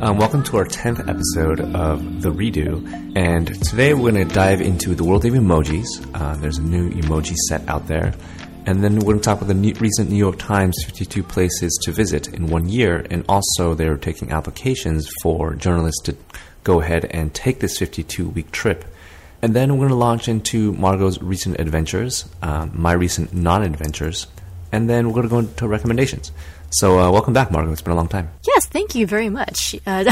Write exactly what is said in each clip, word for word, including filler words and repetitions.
Um, welcome to our tenth episode of The Redo, and today we're going to dive into the world of emojis. Uh, there's a new emoji set out there, and then we're going to talk about the new, recent New York Times fifty-two places to visit in one year, and also they're taking applications for journalists to go ahead and take this fifty-two week trip. And then we're going to launch into Margot's recent adventures, um, my recent non-adventures, and then we're going to go into recommendations. So uh, welcome back, Margot. It's been a long time. Yes, thank you very much. Uh,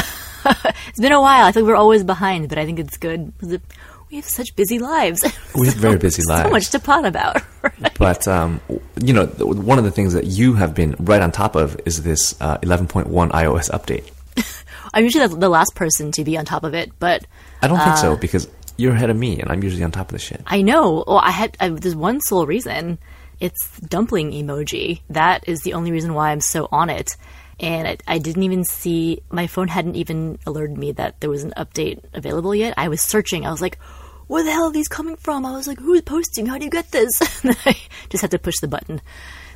it's been a while. I feel like we're always behind, but I think it's good. We have such busy lives. We have so, very busy lives. So much to pot about. Right? But, um, you know, one of the things that you have been right on top of is this uh, eleven point one iOS update. I'm usually the last person to be on top of it, but... I don't think uh, so, because you're ahead of me, and I'm usually on top of the shit. I know. Well, I had I, there's one sole reason... It's dumpling emoji. That is the only reason why I'm so on it. And I, I didn't even see, my phone hadn't even alerted me that there was an update available yet. I was searching. I was like, where the hell are these coming from? I was like, who's posting? How do you get this? And I just had to push the button.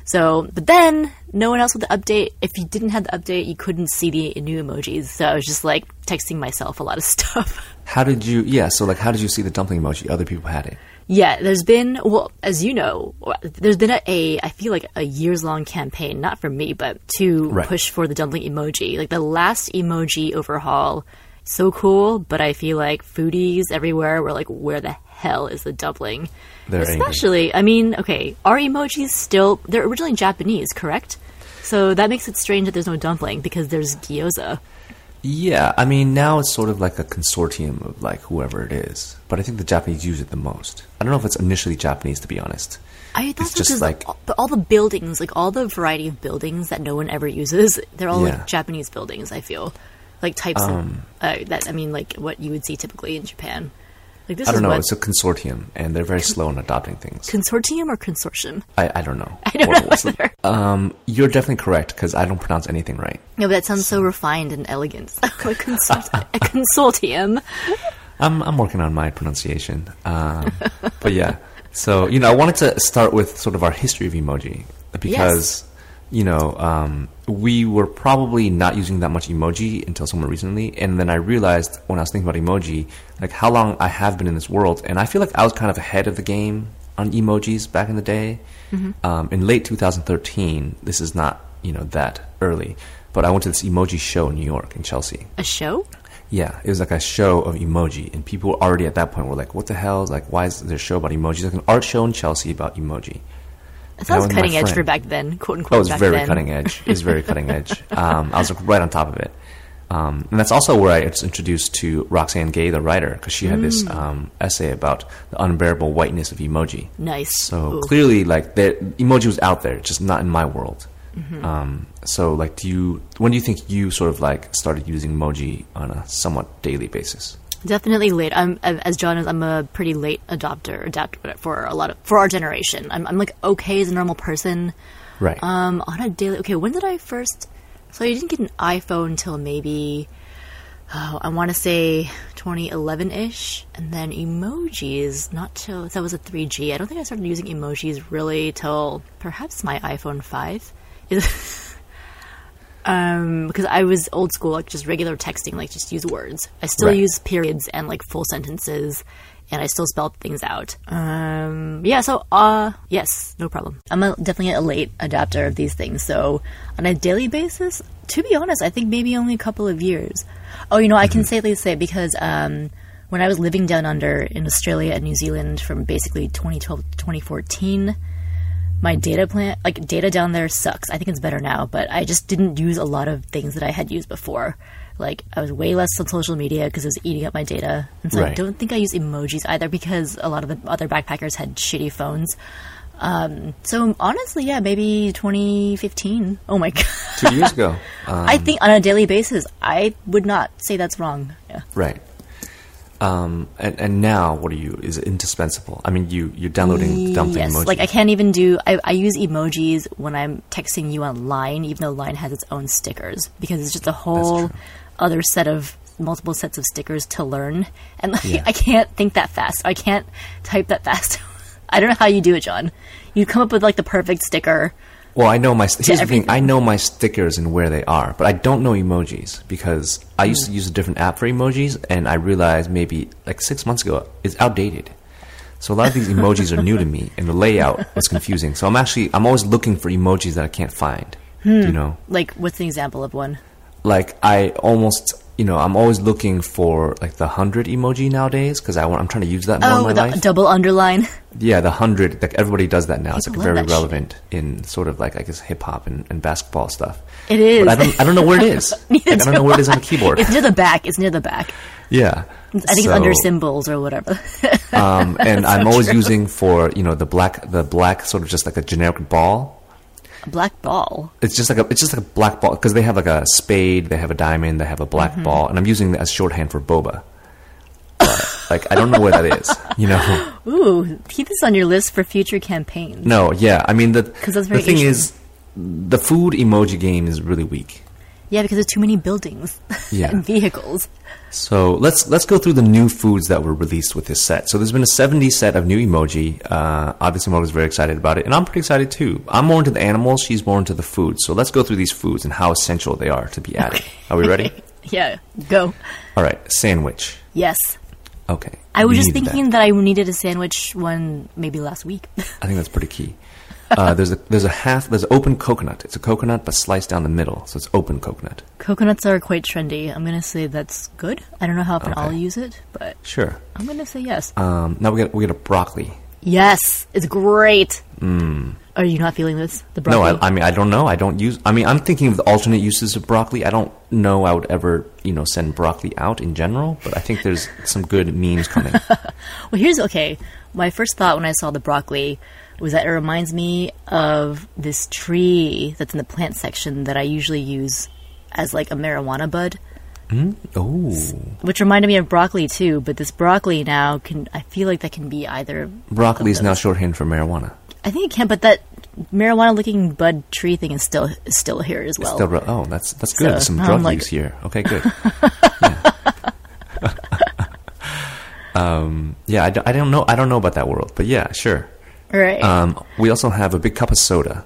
So, but then no one else with the update. If you didn't have the update, you couldn't see the new emojis. So I was just like texting myself a lot of stuff. How did you, yeah, so like how did you see the dumpling emoji? Other people had it. Yeah, there's been, well, as you know, there's been a, a I feel like a years-long campaign, not for me, but to right. push for the dumpling emoji. Like the last emoji overhaul, so cool, but I feel like foodies everywhere were like, where the hell is the dumpling? They're Especially, angry. I mean, okay, are emojis still, they're originally Japanese, correct? So that makes it strange that there's no dumpling because there's gyoza. Yeah, I mean, now it's sort of like a consortium of, like, whoever it is. But I think the Japanese use it the most. I don't know if it's initially Japanese, to be honest. I thought it's just like... All, but all the buildings, like, all the variety of buildings that no one ever uses, they're all, yeah. like, Japanese buildings, I feel. Like, types um, of... Uh, that I mean, like, what you would see typically in Japan. Like this I don't is know, what, it's a consortium, and they're very con- slow in adopting things. Consortium or consortium? I, I don't know. I don't or, know either. Um, you're definitely correct, because I don't pronounce anything right. No, but that sounds so, so refined and elegant. a, consult- a consortium. I'm, I'm working on my pronunciation. Um, but yeah, so, you know, I wanted to start with sort of our history of emoji, because... Yes. You know, um, we were probably not using that much emoji until somewhat recently. And then I realized when I was thinking about emoji, like how long I have been in this world. And I feel like I was kind of ahead of the game on emojis back in the day. Mm-hmm. Um, in late two thousand thirteen, this is not, you know, that early. But I went to this emoji show in New York, in Chelsea. A show? Yeah. It was like a show of emoji. And people were already at that point were like, what the hell? Like, why is there a show about emoji? Like an art show in Chelsea about emoji. It sounds cutting edge for back then, quote unquote. Oh, it was back very then. cutting edge. It was very cutting edge. Um, I was like right on top of it. Um, and that's also where I was introduced to Roxane Gay, the writer, because she had mm. this um, essay about the unbearable whiteness of emoji. Nice. So Ooh. clearly, like, the emoji was out there, just not in my world. Mm-hmm. Um, so, like, do you? When do you think you sort of like started using emoji on a somewhat daily basis? Definitely late. I'm as John is. I'm a pretty late adopter, adapter for a lot of for our generation. I'm, I'm like okay as a normal person, right? Um, on a daily. Okay, when did I first? So I didn't get an iPhone until maybe oh, I want to say twenty eleven ish, and then emojis not till that was a three G. I don't think I started using emojis really till perhaps my iPhone five. Um, because I was old school, like just regular texting, like just use words. I still right. use periods and like full sentences, and I still spell things out. Um, yeah, so, uh, yes, no problem. I'm a, definitely a late adapter of these things. So on a daily basis, to be honest, I think maybe only a couple of years. Oh, you know, I can safely say because, um, when I was living down under in Australia and New Zealand from basically twenty twelve to twenty fourteen, my data plan, like data down there sucks. I think it's better now, but I just didn't use a lot of things that I had used before. Like I was way less on social media because it was eating up my data. And so right. I don't think I use emojis either because a lot of the other backpackers had shitty phones. Um, so honestly, yeah, maybe twenty fifteen. Oh my God. Two years ago. Um, I think on a daily basis, I would not say that's wrong. Yeah. Right. Um, and, and now, what are you? Is it indispensable? I mean, you, you're downloading dumpling yes. emojis. Like, I can't even do... I, I use emojis when I'm texting you on Line, even though Line has its own stickers. Because it's just a whole other set of... multiple sets of stickers to learn. And like, yeah. I can't think that fast. I can't type that fast. I don't know how you do it, John. You come up with, like, the perfect sticker... Well, I know my here's the thing. I know my stickers and where they are, but I don't know emojis because I used mm. to use a different app for emojis, and I realized maybe like six months ago it's outdated. So a lot of these emojis are new to me, and the layout was confusing. So I'm actually I'm always looking for emojis that I can't find. Hmm. You know, like what's an example of one? Like I almost. You know, I'm always looking for like the hundred emoji nowadays because I want. I'm trying to use that more oh, in my the life. Double underline. Yeah, the hundred. Like everybody does that now. People it's like very relevant shit. In sort of like I guess hip hop and, and basketball stuff. It is. But I don't. I don't know where it is. Like, I don't know where it is on the keyboard. It's near the back. It's near the back. Yeah. I think so, it's under symbols or whatever. um, and I'm so always true. Using for you know the black the black sort of just like a generic ball. A black ball. It's just like a it's just like a black ball because they have like a spade, they have a diamond, they have a black mm-hmm. ball, and I'm using that as shorthand for boba. But, like I don't know where that is, you know. Ooh, keep this on your list for future campaigns. No, yeah, I mean the that's very the thing is the food emoji game is really weak. Yeah, because there's too many buildings yeah. and vehicles. So let's let's go through the new foods that were released with this set. So there's been a seventy set of new emoji. Uh, obviously, Margo's very excited about it, and I'm pretty excited too. I'm more into the animals; she's more into the food. So let's go through these foods and how essential they are to be added. Okay. Are we ready? Yeah, go. All right, sandwich. Yes. Okay. I was just thinking that. that I needed a sandwich one maybe last week. I think that's pretty key. Uh, there's a there's a half there's an open coconut. It's a coconut but sliced down the middle, so it's open coconut. Coconuts are quite trendy. I'm gonna say that's good. I don't know how often okay. I'll use it, but sure. I'm gonna say yes. Um, now we got we got a broccoli. Yes, it's great. Mm. Are you not feeling this? The broccoli. No, I, I mean I don't know. I don't use. I mean I'm thinking of the alternate uses of broccoli. I don't know I would ever you know send broccoli out in general, but I think there's some good memes coming. Well, here's okay. My first thought when I saw the broccoli. Was that it reminds me of this tree that's in the plant section that I usually use as like a marijuana bud. Mm? Oh. Which reminded me of broccoli too, but this broccoli now can, I feel like that can be either. Broccoli is now shorthand for marijuana. I think it can, but that marijuana looking bud tree thing is still, is still here as well. It's still re- oh, that's, that's good. So, there's some drug like- use here. Okay, good. Yeah. um, yeah, I, d- I don't know. I don't know about that world, but yeah, sure. Right. Um, we also have a big cup of soda.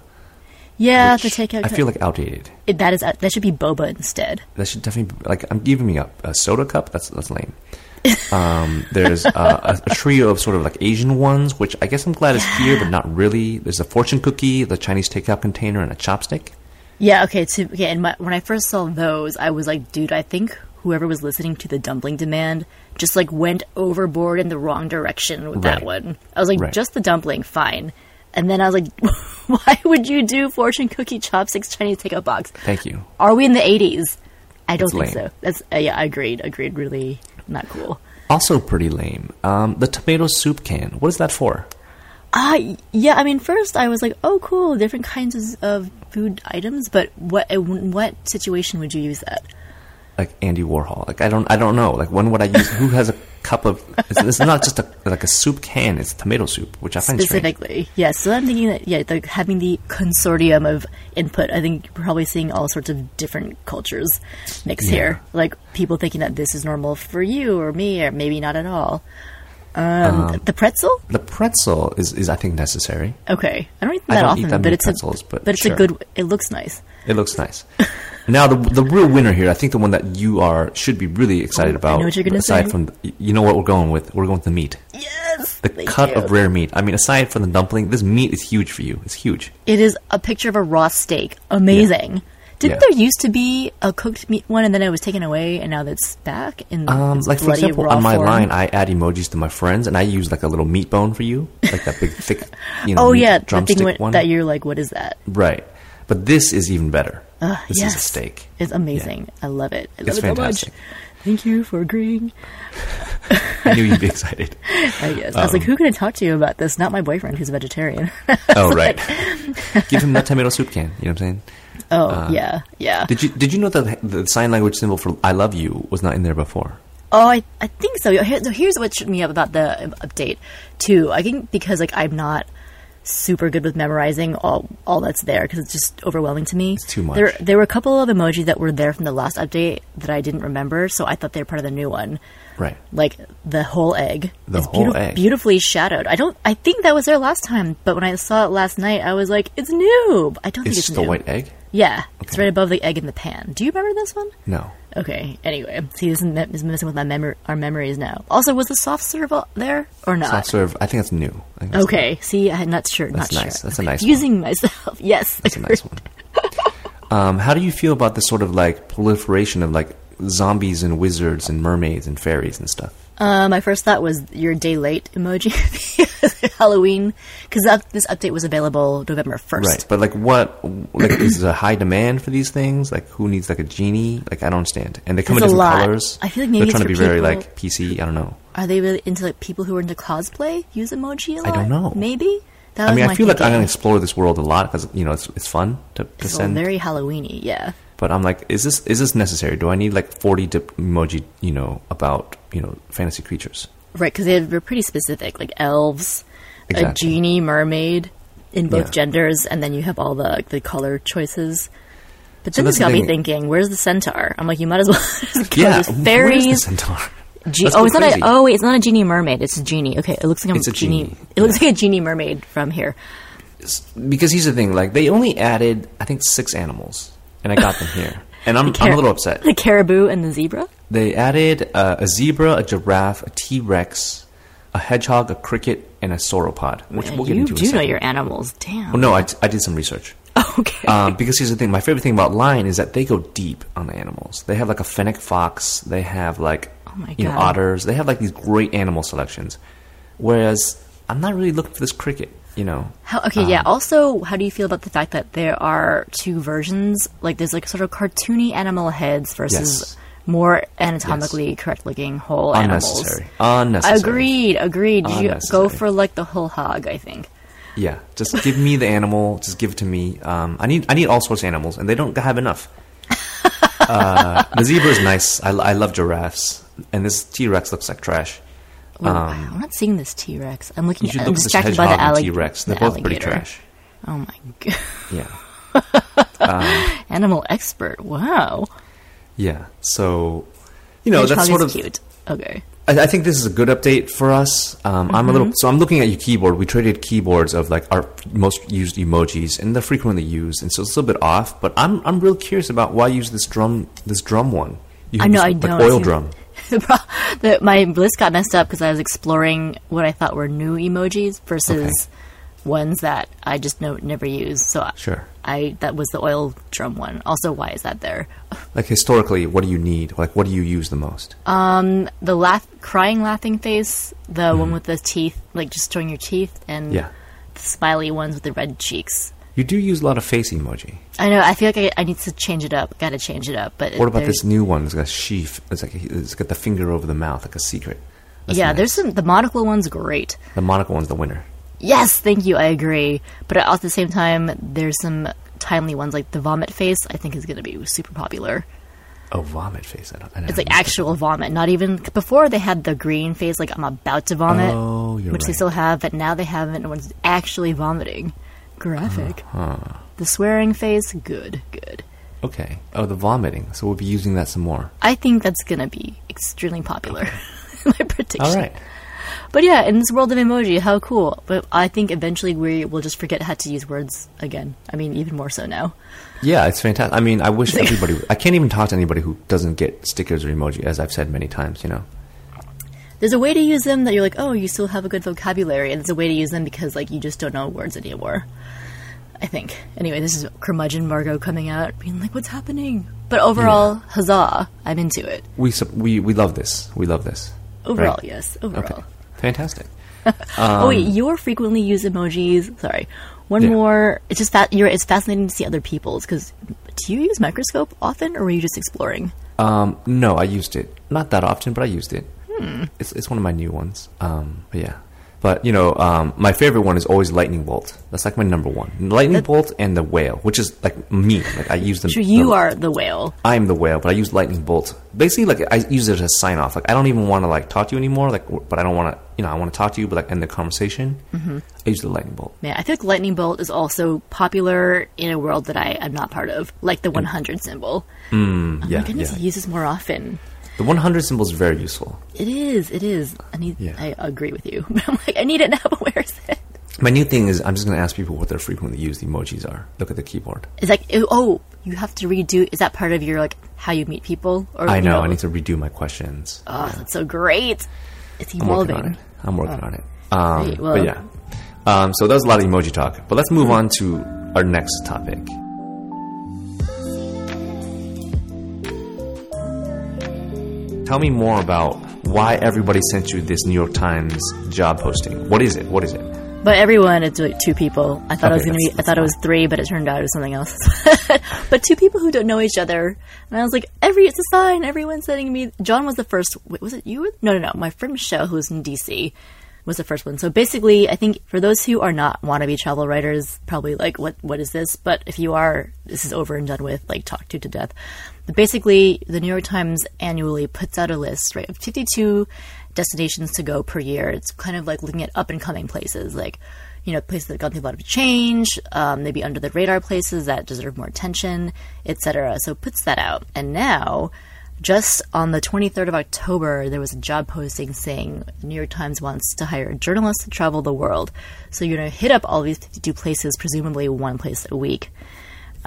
Yeah, the takeout. I feel like outdated. It, that is that should be boba instead. That should definitely be, like I'm giving me up a soda cup. That's that's lame. Um, there's uh, a, a trio of sort of like Asian ones, which I guess I'm glad yeah. is here, but not really. There's a fortune cookie, the Chinese takeout container, and a chopstick. Yeah. Okay. So, okay. And my, when I first saw those, I was like, dude, I think whoever was listening to the dumpling demand. Just like went overboard in the wrong direction with right. that one. I was like, right. just the dumpling, fine. And then I was like, why would you do fortune cookie chopsticks Chinese takeout box? Thank you. Are we in the eighties? I don't That's think lame. So. That's uh, yeah, I agreed. Agreed. Really not cool. Also pretty lame. Um, the tomato soup can. What is that for? Uh, yeah, I mean, first I was like, oh, cool, different kinds of food items. But what in what situation would you use that? Like Andy Warhol, like I don't, I don't know. Like when would I use? Who has a cup of? It's, it's not just a like a soup can. It's tomato soup, which I find specifically. Strange. Yeah, so I'm thinking that yeah, like having the consortium of input. I think we're probably seeing all sorts of different cultures mixed yeah. here. Like people thinking that this is normal for you or me, or maybe not at all. Um, um, the pretzel. The pretzel is, is I think necessary. Okay, I don't eat that I don't often, eat that but it's pretzels, a, but, but it's sure. a good. It looks nice. It looks nice. Now, the the real winner here, I think the one that you are should be really excited about. I know what you're going to say. Aside from, the, you know what we're going with? We're going with the meat. Yes! The cut you. Of rare meat. I mean, aside from the dumpling, this meat is huge for you. It's huge. It is a picture of a raw steak. Amazing. Yeah. Didn't yeah. there used to be a cooked meat one, and then it was taken away, and now that's back in um, like for example, on my form. Line, I add emojis to my friends, and I use like a little meat bone for you, like that big thick, you know, oh yeah, drumstick thing went, one. That you're like, what is that? Right. But this is even better. Uh, this yes. is a steak. It's amazing. Yeah. I love it. I love it's it fantastic. So much. Thank you for agreeing. I knew you'd be excited. I guess. Um, I was like, who can I talk to you about this? Not my boyfriend who's a vegetarian. Oh, right. Give him that tomato soup can. You know what I'm saying? Oh, uh, yeah. Yeah. Did you did you know that the sign language symbol for I love you was not in there before? Oh, I, I think so. Here, here's what shook me up about the update, too. I think because like I'm not super good with memorizing all all that's there because it's just overwhelming to me. It's too much. There, there were a couple of emoji that were there from the last update that I didn't remember, so I thought they were part of the new one. Right. Like the whole egg. The it's whole beauti- egg. Beautifully shadowed. I don't. I think that was there last time, but when I saw it last night, I was like, it's new. I don't it's think it's new. It's the white egg? Yeah. Okay. It's right above the egg in the pan. Do you remember this one? No. Okay. Anyway, see, this is, me- this is messing with my mem- our memories now. Also, was the soft serve there or not? Soft serve. I think that's new. Think that's okay. New. See, I'm not sure. That's not nice. Sure. That's a nice Using one. Using myself. Yes. That's a nice one. um, how do you feel about this sort of like proliferation of like zombies and wizards and mermaids and fairies and stuff? Uh, my first thought was your day late emoji. Halloween. Because this update was available November first. Right. But, like, what? Like, is there a high demand for these things? Like, who needs, like, a genie? Like, I don't understand. And they come There's in different colors. I feel like maybe they're trying to be people, very, like, P C. I don't know. Are they really into, like, people who are into cosplay? Use emoji a lot? I don't know. Maybe? That was I mean, I feel thinking. like I'm going to explore this world a lot because, you know, it's it's fun to, to it's send. It's very Halloween-y, yeah. But I'm like, is this is this necessary? Do I need, like, forty dip emoji, you know, about, you know, fantasy creatures? Right, because they were pretty specific, like elves, exactly. a genie, mermaid, in both yeah. genders, and then you have all the like, the color choices. But then so this got me thinking, where's the centaur? I'm like, you might as well just go yeah, with fairies. Where's the centaur? Ge- oh, it's not a, oh, wait, it's not a genie mermaid. It's a genie. Okay, it looks like it's a genie. genie. It yeah. looks like a genie mermaid from here. It's, because here's the thing, like, they only added, I think, six animals, and I got them here. And I'm, car- I'm a little upset. The caribou and the zebra? They added uh, a zebra, a giraffe, a T-Rex, a hedgehog, a cricket, and a sauropod, which yeah, we'll get into in a second. You do know your animals. Damn. Well, no, I, t- I did some research. Oh, okay. Um, because here's the thing. My favorite thing about Lion is that they go deep on the animals. They have, like, a fennec fox. They have, like, oh my God. you know, otters. They have, like, these great animal selections. Whereas I'm not really looking for this cricket. You know. How, okay, um, yeah. Also, how do you feel about the fact that there are two versions? Like, there's like sort of cartoony animal heads versus yes. more anatomically yes. correct-looking whole Unnecessary. animals. Unnecessary. Agreed. Agreed. You go for like the whole hog, I think. Yeah. Just give me the animal. Just give it to me. Um, I need. I need all sorts of animals, and they don't have enough. uh, the zebra is nice. I, I love giraffes, and this T-Rex looks like trash. Ooh, um, wow. I'm not seeing this T-Rex. I'm looking at I'm look distracted by the allig- T-Rex. They're the both alligator. Pretty trash. Oh my God. Yeah. um, Animal expert. Wow. Yeah. So, you know, hedgehog that's sort of cute. Okay. I, I think this is a good update for us. Um, mm-hmm. I'm a little. So I'm looking at your keyboard. We traded keyboards of like our most used emojis, and they're frequently used, and so it's a little bit off. But I'm I'm real curious about why you use this drum this drum one. You I know. This, I like, don't. Oil drum. The pro- the, my list got messed up because I was exploring what I thought were new emojis versus okay. ones that I just no, never use. So sure. I, I that was the oil drum one. Also, why is that there? Like historically, what do you need? Like, what do you use the most? Um, the laugh, crying, laughing face, the mm. one with the teeth, like just showing your teeth, and yeah. the smiley ones with the red cheeks. You do use a lot of face emoji. I know. I feel like I, I need to change it up. Got to change it up. But what about this new one? It's got a sheaf. It's like it's got the finger over the mouth, like a secret. That's yeah, nice. There's some. The monocle one's great. The monocle one's the winner. Yes, thank you. I agree. But at the same time, there's some timely ones like the vomit face. I think is going to be super popular. Oh, vomit face. I don't. I don't it's like actual that. vomit. Not even before they had the green face, like I'm about to vomit, oh, you're which right. they still have, but now they haven't. No one's actually vomiting. Graphic. Uh-huh. The swearing face, good, good. Okay. Oh, the vomiting. So we'll be using that some more. I think that's going to be extremely popular. Okay. My prediction. All right. But yeah, in this world of emoji, how cool. But I think eventually we will just forget how to use words again. I mean, even more so now. Yeah, it's fantastic. I mean, I wish everybody... I can't even talk to anybody who doesn't get stickers or emoji, as I've said many times, you know. There's a way to use them that you're like, oh, you still have a good vocabulary. And there's a way to use them because, like, you just don't know words anymore. I think. Anyway, this is curmudgeon Margot coming out, being like, what's happening? But overall, yeah. Huzzah, I'm into it. We we we love this. We love this. Overall, right? Yes. Overall. Okay. Fantastic. um, oh, wait, your frequently used emojis. Sorry. One yeah. more. It's just that you're. It's fascinating to see other people's because do you use Microscope often or were you just exploring? Um, no, I used it. Not that often, but I used it. Hmm. It's it's one of my new ones. Um, but yeah. But, you know, um, my favorite one is always Lightning Bolt. That's like my number one. Lightning that, Bolt and the Whale, which is like me. Like I use them. So you the, are the Whale. I'm the Whale, but I use Lightning Bolt. Basically, like I use it as a sign off. Like I don't even want to like talk to you anymore. Like, but I don't want to, you know, I want to talk to you, but like end the conversation. Mm-hmm. I use the Lightning Bolt. Yeah, I think Lightning Bolt is also popular in a world that I am not part of, like the one hundred mm. symbol. Mm, oh yeah, my goodness, yeah. I use this more often. The one hundred symbol is very useful. It is. It is. I need. Yeah. I agree with you. But I'm like, I need it now, but where is it? My new thing is I'm just going to ask people what their frequently used emojis are. Look at the keyboard. It's like, oh, you have to redo. Is that part of your, like, how you meet people? Or I know, you know. I need to redo my questions. Oh, yeah. That's so great. It's evolving. I'm working on it. I'm working oh. on it. Um, Wait, well, but, yeah. Um, so that was a lot of emoji talk. But let's move on to our next topic. Tell me more about why everybody sent you this New York Times job posting. What is it? What is it? But everyone, it's like two people. I thought okay, it was going to be. I thought it was three, but it turned out it was something else. But two people who don't know each other, and I was like, "Every it's a sign. Everyone's sending me." John was the first. Wait, was it you? No, no, no. My friend Michelle, who's in D C, was the first one. So basically, I think for those who are not wannabe travel writers, probably like, what what is this? But if you are, this is over and done with. Like, talk to to death. Basically, the New York Times annually puts out a list, right, of fifty-two destinations to go per year. It's kind of like looking at up-and-coming places, like, you know, places that have gone through a lot of change, um, maybe under-the-radar places that deserve more attention, et cetera. So it puts that out. And now, just on the twenty-third of October, there was a job posting saying the New York Times wants to hire a journalist to travel the world. So you're going to hit up all these fifty-two places, presumably one place a week.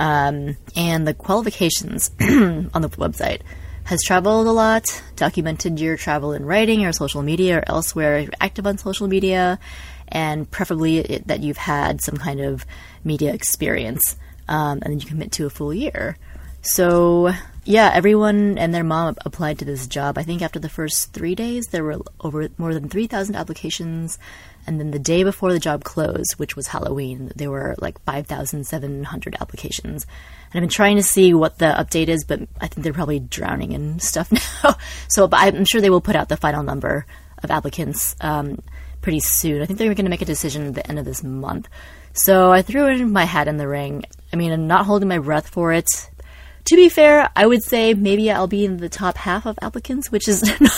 Um, and the qualifications on the website has traveled a lot, documented your travel in writing or social media or elsewhere, active on social media, and preferably it, that you've had some kind of media experience, um, and then you commit to a full year. So yeah, everyone and their mom applied to this job. I think after the first three days, there were over more than three thousand applications. And then the day before the job closed, which was Halloween, there were like five thousand seven hundred applications. And I've been trying to see what the update is, but I think they're probably drowning in stuff now. So but I'm sure they will put out the final number of applicants um, pretty soon. I think they're going to make a decision at the end of this month. So I threw in my hat in the ring. I mean, I'm not holding my breath for it. To be fair, I would say maybe I'll be in the top half of applicants, which is not,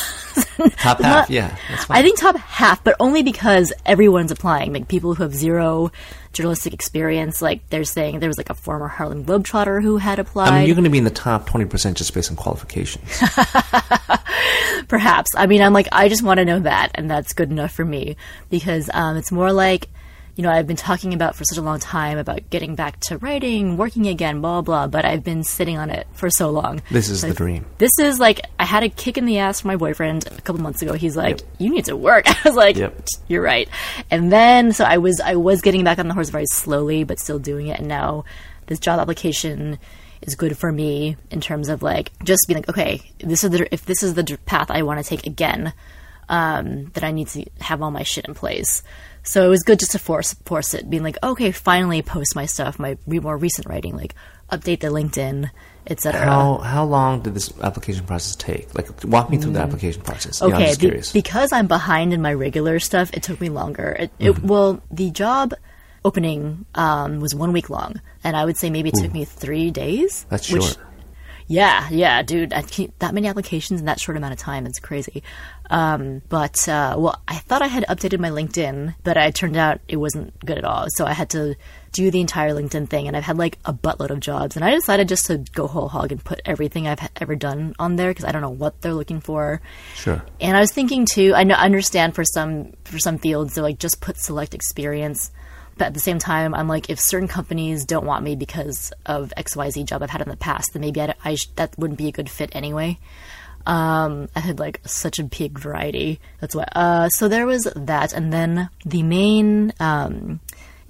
top half. Not, yeah, that's fine. I think top half, but only because everyone's applying. Like people who have zero journalistic experience, like they're saying there was like a former Harlem Globetrotter who had applied. I mean, you're going to be in the top twenty percent just based on qualifications. Perhaps. I mean, I'm like, I just want to know that, and that's good enough for me because um, it's more like, you know, I've been talking about for such a long time about getting back to writing, working again, blah, blah, but I've been sitting on it for so long. This is like, the dream. This is like, I had a kick in the ass from my boyfriend a couple months ago. He's like, yep. You need to work. I was like, yep. You're right. And then, so I was, I was getting back on the horse very slowly, but still doing it. And now this job application is good for me in terms of like, just being like, okay, this is the, if this is the path I want to take again, um, then I need to have all my shit in place. So it was good just to force force it, being like, okay, finally post my stuff, my re- more recent writing, like update the LinkedIn, et cetera. How how long did this application process take? Like, walk me through mm. the application process. Okay, you know, I'm just curious. Be- because I'm behind in my regular stuff, it took me longer. It, mm-hmm. it, well, the job opening um, was one week long, and I would say maybe it Ooh. took me three days. That's short. Which, yeah, yeah, dude. I can't, that many applications in that short amount of time. It's crazy. Um, but, uh, well, I thought I had updated my LinkedIn, but it turned out it wasn't good at all. So I had to do the entire LinkedIn thing. And I've had like a buttload of jobs. And I decided just to go whole hog and put everything I've ever done on there because I don't know what they're looking for. Sure. And I was thinking too, I know, understand for some, for some fields, they're like, just put select experience. But at the same time, I'm like, if certain companies don't want me because of X Y Z job I've had in the past, then maybe I, I sh- that wouldn't be a good fit anyway. Um, I had like such a big variety. That's why. Uh, so there was that. And then the main, um,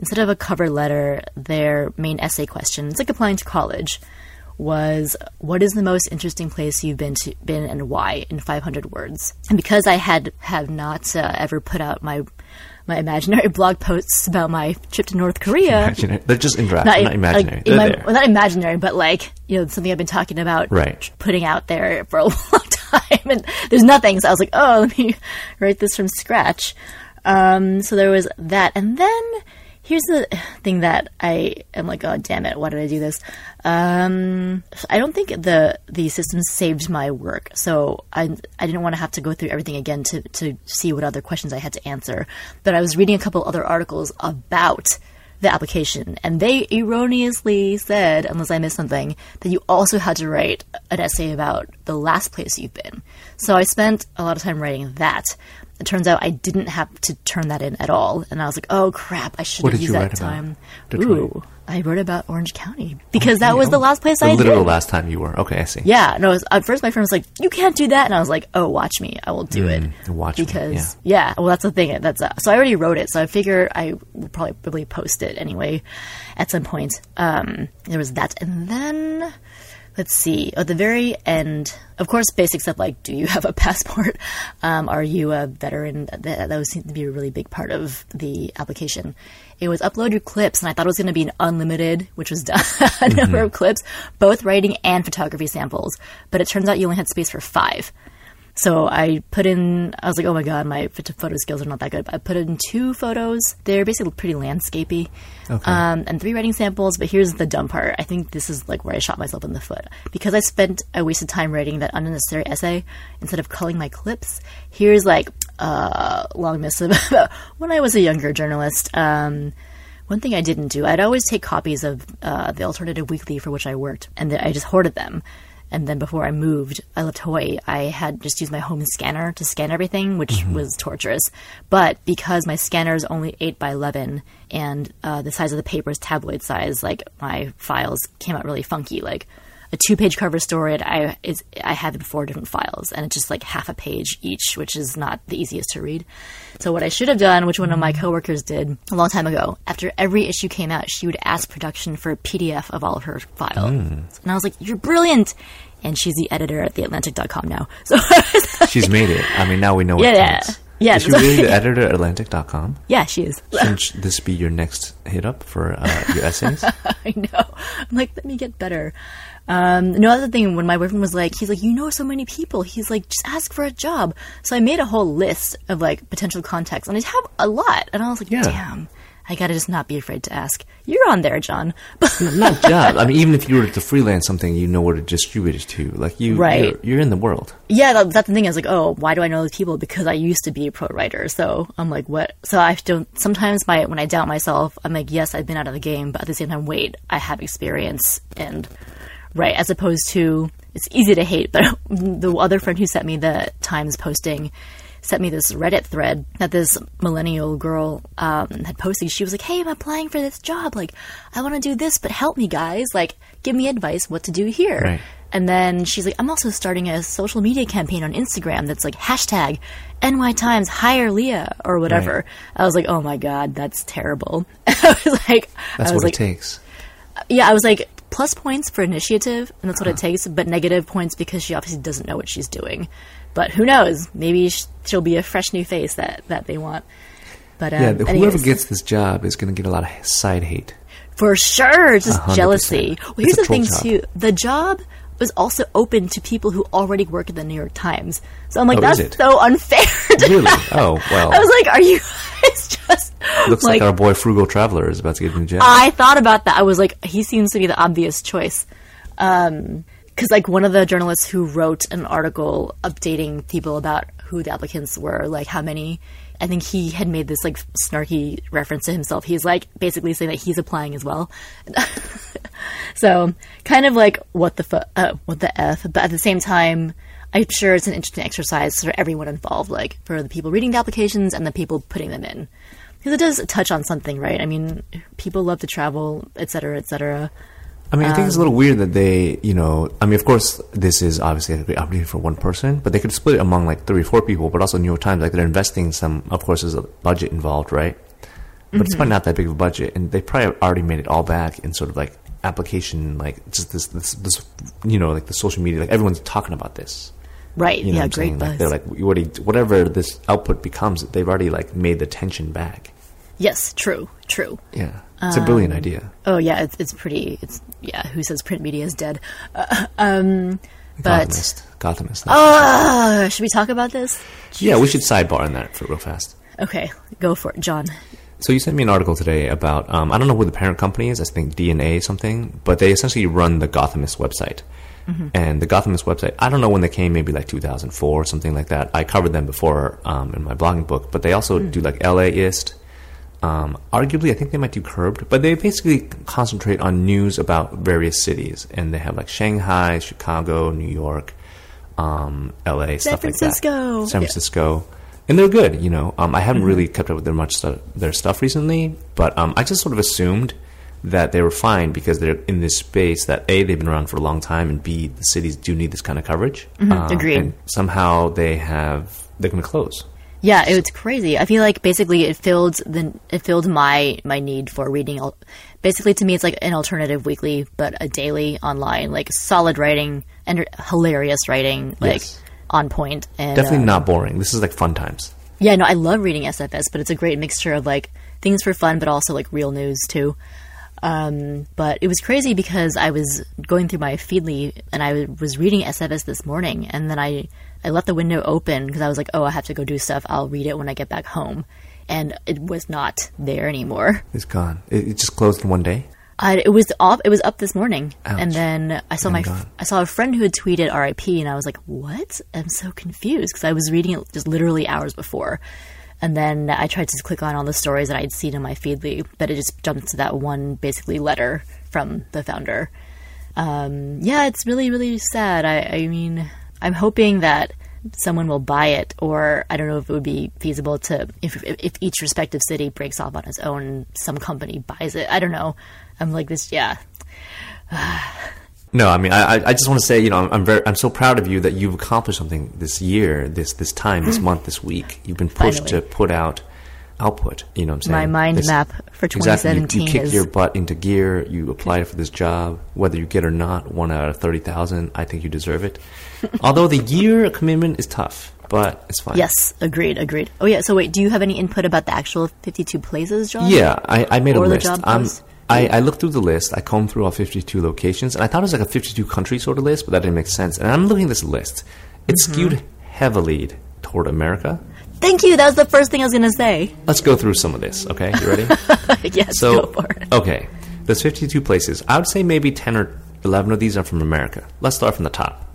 instead of a cover letter, their main essay question, it's like applying to college, was what is the most interesting place you've been to, been and why in five hundred words? And because I had have not uh, ever put out my my imaginary blog posts about my trip to North Korea. Imaginary. They're just in draft. Not, not imaginary. Like, They're my, there. Well, not imaginary, but like, you know, something I've been talking about right. putting out there for a long time. And there's nothing. So I was like, oh, let me write this from scratch. Um, so there was that. And then here's the thing that I am like, oh, damn it, why did I do this? Um, I don't think the the system saved my work. So I I didn't want to have to go through everything again to, to see what other questions I had to answer. But I was reading a couple other articles about the application, and they erroneously said, unless I missed something, that you also had to write an essay about the last place you've been. So I spent a lot of time writing that. It turns out I didn't have to turn that in at all, and I was like, "Oh crap! I should have used that time." Ooh, I wrote about Orange County because that was the last place I did. The literal last time you were. Okay, I see. Yeah, no. It was, at first, my friend was like, "You can't do that," and I was like, "Oh, watch me! I will do mm, it." Watch me. Because yeah. yeah, well, that's the thing. That's uh, so I already wrote it, so I figured I would probably, probably post it anyway at some point. Um, there was that, and then. Let's see. At the very end, of course, basic stuff like, do you have a passport? Um, are you a veteran? That, that seemed to be a really big part of the application. It was upload your clips, and I thought it was going to be an unlimited, which was a mm-hmm. number of clips, both writing and photography samples. But it turns out you only had space for five. So I put in, I was like, oh my God, my photo skills are not that good. But I put in two photos. They're basically pretty landscapey. Okay. Um, and three writing samples. But here's the dumb part. I think this is like where I shot myself in the foot. Because I spent, I wasted time writing that unnecessary essay instead of culling my clips. Here's like a uh, long missive about when I was a younger journalist. Um, one thing I didn't do, I'd always take copies of uh, the alternative weekly for which I worked. And I just hoarded them. And then before I moved, I left Hawaii, I had just used my home scanner to scan everything, which mm-hmm. was torturous. But because my scanner is only eight by eleven and uh, the size of the paper is tabloid size, like my files came out really funky. Like a two-page cover story, I, is, I had four different files, and it's just like half a page each, which is not the easiest to read. So what I should have done, which one of my coworkers did a long time ago, after every issue came out, she would ask production for a P D F of all of her files. Mm. And I was like, you're brilliant. And she's the editor at the atlantic dot com now. So she's like, made it. I mean, now we know what it yeah, is. Yeah. Is she really the editor at atlantic dot com? Yeah, she is. Shouldn't this be your next hit-up for uh, your essays? I know. I'm like, let me get better. Um, another thing, when my boyfriend was like, he's like, you know so many people. He's like, just ask for a job. So I made a whole list of, like, potential contacts. And I have a lot. And I was like, yeah. damn. I gotta just not be afraid to ask. You're on there, John. Not job. I mean, even if you were to freelance something, you know where to distribute it to. Like you, right. you're, you're in the world. Yeah, that, that's the thing. I was like, oh, why do I know these people? Because I used to be a pro writer. So I'm like, what? So I don't. Sometimes my when I doubt myself, I'm like, yes, I've been out of the game, but at the same time, wait, I have experience and right as opposed to it's easy to hate. But the other friend who sent me the Times posting. Sent me this Reddit thread that this millennial girl um, had posted. She was like, hey, I'm applying for this job. Like, I want to do this, but help me, guys. Like, give me advice what to do here. Right. And then she's like, I'm also starting a social media campaign on Instagram that's like, hashtag N Y Times, hire Leah, or whatever. Right. I was like, oh, my God, that's terrible. I was like, That's I was what like, it takes. Yeah, I was like... plus points for initiative, and that's what uh-huh. it takes, but negative points because she obviously doesn't know what she's doing. But who knows? Maybe she'll be a fresh new face that, that they want. But um, yeah, whoever anyways. gets this job is going to get a lot of side hate. For sure, just one hundred percent jealousy. Well, here's the thing, job. too. The job was also open to people who already work at the New York Times. So I'm like, oh, that's so unfair. Really? Oh, well. I was like, are you guys just... Looks like, like our boy Frugal Traveler is about to get a new job. I thought about that. I was like, he seems to be the obvious choice. Um, because like one of the journalists who wrote an article updating people about who the applicants were, like how many... I think he had made this like snarky reference to himself. He's like basically saying that he's applying as well. So kind of like what the fu- uh, what the F, but at the same time, I'm sure it's an interesting exercise for everyone involved, like for the people reading the applications and the people putting them in. Because it does touch on something, right? I mean, people love to travel, et cetera, et cetera. I mean, I think um, it's a little weird that they, you know, I mean, of course, this is obviously a great opportunity for one person, but they could split it among like three or four people, but also New York Times, like they're investing some, of course, there's a budget involved, right? But mm-hmm. it's probably not that big of a budget, and they probably already made it all back in sort of like application, like just this, this, this you know, like the social media, like everyone's talking about this. Right, you know yeah, what I'm great buzz. Like they're like, already, whatever this output becomes, they've already like made the tension back. Yes, true, true. Yeah. It's a brilliant idea. Um, oh, yeah. It's, it's pretty. It's yeah. Who says print media is dead? Uh, um, but Gothamist. Gothamist. Oh, uh, should we talk about this? Jesus. Yeah, we should sidebar on that for real fast. Okay, go for it, John. So you sent me an article today about, um, I don't know who the parent company is, I think D N A something, but they essentially run the Gothamist website. Mm-hmm. And the Gothamist website, I don't know when they came, maybe like two thousand four or something like that. I covered them before um, in my blogging book, but they also mm. do like LAist. Um, arguably, I think they might do Curbed, but they basically concentrate on news about various cities. And they have like Shanghai, Chicago, New York, um, L A, San stuff Francisco. like that. San Francisco. Yeah. And they're good, you know. Um, I haven't mm-hmm. really kept up with their much stu- their stuff recently, but um, I just sort of assumed that they were fine because they're in this space that, A, they've been around for a long time, and B, the cities do need this kind of coverage. Mm-hmm. Um, Agreed. And somehow they have, they're going to close. Yeah, it was crazy. I feel like basically it filled the it filled my my need for reading. Al- basically, to me, it's like an alternative weekly, but a daily online, like solid writing and hilarious writing, like yes. on point. And definitely uh, not boring. This is like fun times. Yeah, no, I love reading S F S, but it's a great mixture of like things for fun, but also like real news too. Um, but it was crazy because I was going through my Feedly and I was reading S F S this morning, and then I. I left the window open because I was like, oh, I have to go do stuff. I'll read it when I get back home. And it was not there anymore. It's gone. It, it just closed in one day? I, it was off. It was up this morning. Ouch. And then I saw and my gone. I saw a friend who had tweeted R I P, and I was like, what? I'm so confused because I was reading it just literally hours before. And then I tried to click on all the stories that I'd seen in my Feedly, but it just jumped to that one basically letter from the founder. Um, yeah, it's really, really sad. I, I mean... I'm hoping that someone will buy it, or I don't know if it would be feasible to, if if each respective city breaks off on its own, some company buys it. I don't know. I'm like this, yeah. No, I mean, I I just want to say, you know, I'm very, I'm so proud of you that you've accomplished something this year, this this time, this month, this week. You've been pushed Finally. to put out output. You know what I'm saying? My mind this, map for twenty seventeen exactly, you, you kicked is... your butt into gear. You applied for this job. Whether you get or not, one out of thirty thousand, I think you deserve it. Although the year commitment is tough, but it's fine. Yes, agreed, agreed. Oh, yeah, so wait, do you have any input about the actual fifty-two places, John? Yeah, I, I made or a list. The job um, I, I looked through the list. I combed through all fifty-two locations, and I thought it was like a fifty-two country sort of list, but that didn't make sense. And I'm looking at this list. It's mm-hmm. skewed heavily toward America. Thank you. That was the first thing I was going to say. Let's go through some of this, okay? You ready? Yes, so, go for it. Okay, there's fifty-two places. I would say maybe ten or eleven of these are from America. Let's start from the top.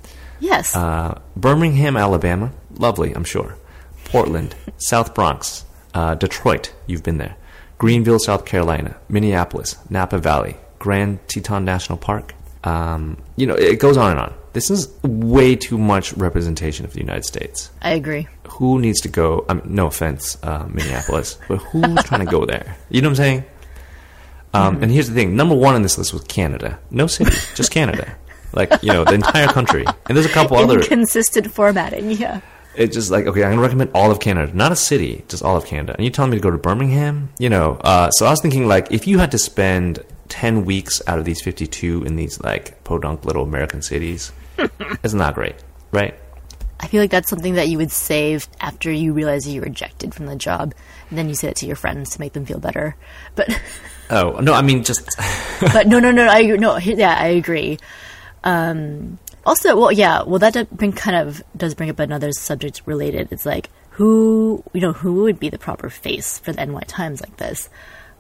Yes. Uh, Birmingham, Alabama. Lovely, I'm sure. Portland, South Bronx, uh, Detroit. You've been there. Greenville, South Carolina. Minneapolis, Napa Valley, Grand Teton National Park. Um, you know, it goes on and on. This is way too much representation of the United States. I agree. Who needs to go? I mean, no offense, uh, Minneapolis, but who's trying to go there? You know what I'm saying? Um, mm. And here's the thing. Number one on this list was Canada. No city, just Canada. Like, you know, the entire country. And there's a couple other... Inconsistent formatting, yeah. It's just like, okay, I'm going to recommend all of Canada. Not a city, just all of Canada. And you're telling me to go to Birmingham? You know, uh, so I was thinking, like, if you had to spend ten weeks out of these fifty-two in these, like, podunk little American cities, it's not great, right? I feel like that's something that you would save after you realize you were rejected from the job. And then you say it to your friends to make them feel better. But... Oh, no, I mean, just... but no, no, no, I no, yeah, I agree. Um, also, well, yeah, well, that does bring, kind of does bring up another subject related. It's like, who, you know, who would be the proper face for the N Y Times like this?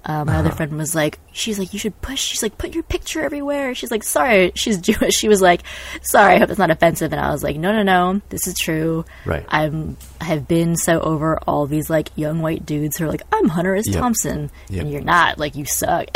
Um, my uh-huh. other friend was like, she's like, you should push, she's like, put your picture everywhere. She's like, sorry, she's Jewish. She was like, sorry, I hope it's not offensive. And I was like, no, no, no, this is true. Right. I'm, I have been so over all these like young white dudes who are like, I'm Hunter S. Yep. Thompson. Yep. And you're not, like, you suck.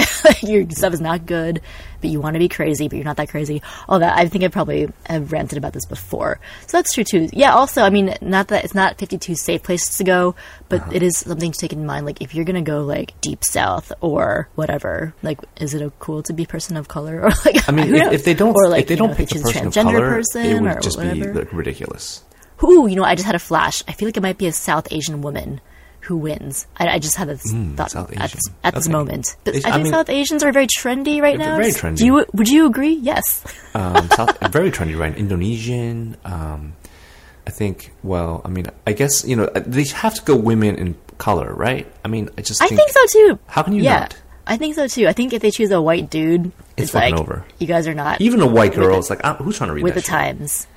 Your yep. stuff is not good, but you want to be crazy, but you're not that crazy. All that. I think I probably have ranted about this before. So that's true too. Yeah. Also, I mean, not that it's not fifty-two safe places to go, but uh-huh. it is something to take in mind. Like if you're going to go like deep south, or whatever, like, is it a cool to be person of color? Or like, I mean, I if, if they don't, or like, if they don't know, pick a person of color, person it would just whatever. be like, ridiculous. Ooh, you know, I just had a flash. I feel like it might be a South Asian woman who wins. I, I just had this mm, thought South at, Asian. at this okay. moment. But Asian, I think I mean, South Asians are very trendy right now. Very trendy. Do you, would you agree? Yes. um, South, very trendy, right? Indonesian. Um, I think. Well, I mean, I guess you know they have to go women and. Color, right? I mean, I just think... I think so, too. How can you yeah, not? I think so, too. I think if they choose a white dude, it's, it's like, over. You guys are not... Even a white girl is like, who's trying to read with that With the shit? Times.